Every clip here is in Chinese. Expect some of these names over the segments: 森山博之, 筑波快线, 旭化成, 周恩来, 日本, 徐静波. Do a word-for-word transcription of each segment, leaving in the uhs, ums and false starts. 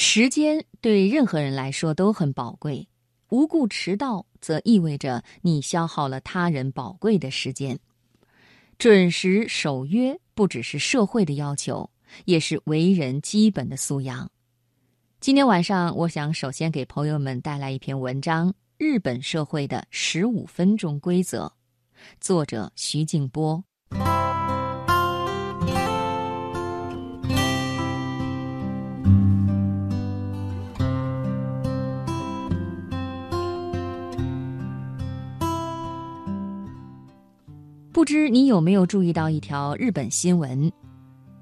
时间对任何人来说都很宝贵，无故迟到则意味着你消耗了他人宝贵的时间。准时守约不只是社会的要求，也是为人基本的素养。今天晚上，我想首先给朋友们带来一篇文章，《日本社会的十五分钟规则》，作者徐静波。不知你有没有注意到一条日本新闻，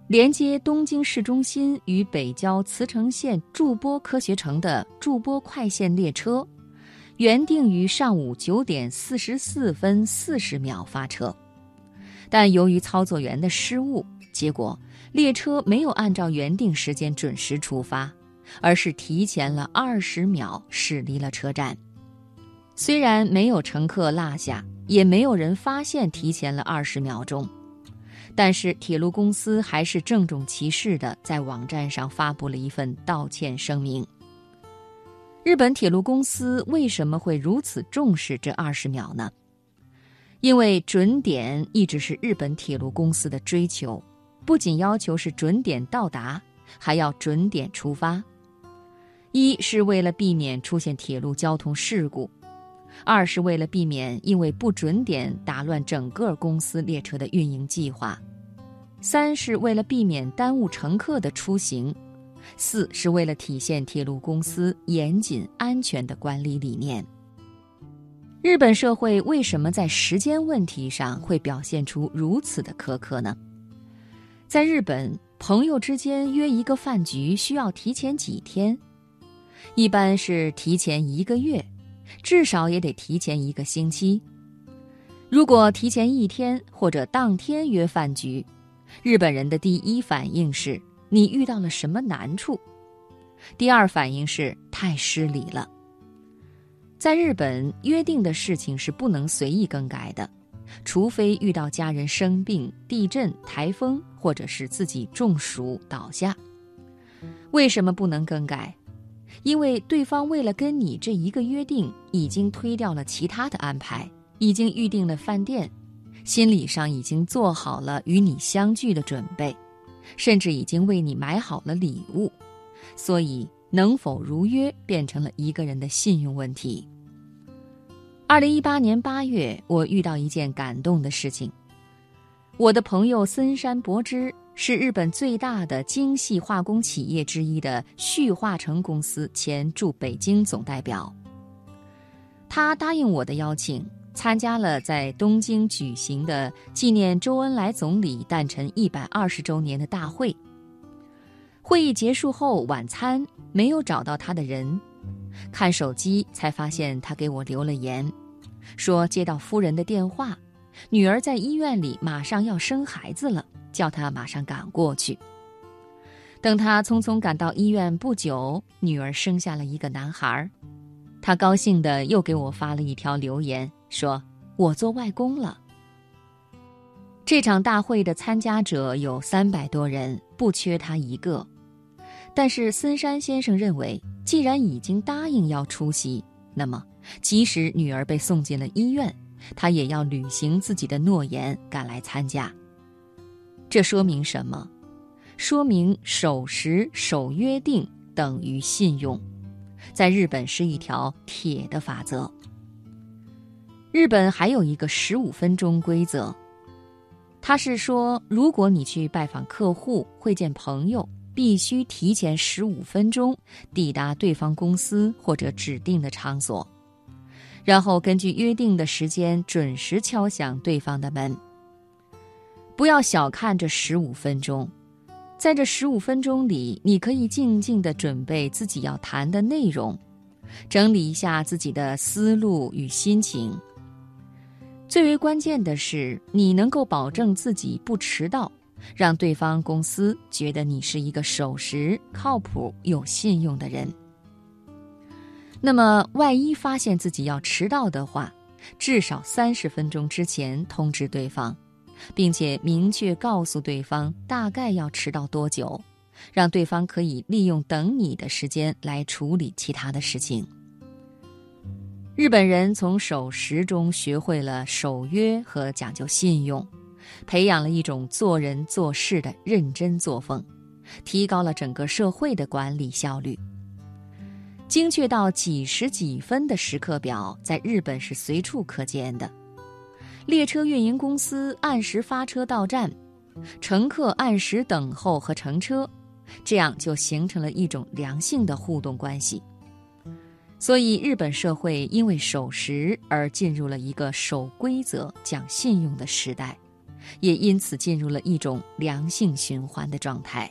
连接东京市中心与北郊茨城县筑波科学城的筑波快线列车，原定于上午九点四十四分四十秒发车，但由于操作员的失误，结果列车没有按照原定时间准时出发，而是提前了二十秒驶离了车站。虽然没有乘客落下，也没有人发现提前了二十秒钟，但是铁路公司还是郑重其事地在网站上发布了一份道歉声明。日本铁路公司为什么会如此重视这二十秒呢？因为准点一直是日本铁路公司的追求，不仅要求是准点到达，还要准点出发。一是为了避免出现铁路交通事故，二是为了避免因为不准点打乱整个公司列车的运营计划，三是为了避免耽误乘客的出行，四是为了体现铁路公司严谨安全的管理理念。日本社会为什么在时间问题上会表现出如此的苛刻呢？在日本，朋友之间约一个饭局需要提前几天，一般是提前一个月，至少也得提前一个星期。如果提前一天或者当天约饭局，日本人的第一反应是你遇到了什么难处，第二反应是太失礼了。在日本，约定的事情是不能随意更改的，除非遇到家人生病、地震、台风，或者是自己中暑倒下。为什么不能更改？因为对方为了跟你这一个约定，已经推掉了其他的安排，已经预定了饭店，心理上已经做好了与你相聚的准备，甚至已经为你买好了礼物，所以能否如约变成了一个人的信用问题。二零一八年八月，我遇到一件感动的事情。我的朋友森山博之是日本最大的精细化工企业之一的旭化成公司前驻北京总代表，他答应我的邀请，参加了在东京举行的纪念周恩来总理诞辰一百二十周年的大会。会议结束后晚餐没有找到他的人，看手机才发现他给我留了言，说接到夫人的电话，女儿在医院里马上要生孩子了，叫他马上赶过去。等他匆匆赶到医院不久，女儿生下了一个男孩，他高兴的又给我发了一条留言，说我做外公了。这场大会的参加者有三百多人，不缺他一个。但是森山先生认为，既然已经答应要出席，那么即使女儿被送进了医院，他也要履行自己的诺言，赶来参加。这说明什么？说明守时、守约定等于信用，在日本是一条铁的法则。日本还有一个十五分钟规则，它是说，如果你去拜访客户、会见朋友，必须提前十五分钟抵达对方公司或者指定的场所，然后根据约定的时间准时敲响对方的门。不要小看这十五分钟，在这十五分钟里，你可以静静地准备自己要谈的内容，整理一下自己的思路与心情。最为关键的是，你能够保证自己不迟到，让对方公司觉得你是一个守时、靠谱、有信用的人。那么，万一发现自己要迟到的话，至少三十分钟之前通知对方，并且明确告诉对方大概要迟到多久，让对方可以利用等你的时间来处理其他的事情。日本人从守时中学会了守约和讲究信用，培养了一种做人做事的认真作风，提高了整个社会的管理效率。精确到几时几分的时刻表在日本是随处可见的，列车运营公司按时发车到站，乘客按时等候和乘车，这样就形成了一种良性的互动关系。所以日本社会因为守时而进入了一个守规则讲信用的时代，也因此进入了一种良性循环的状态。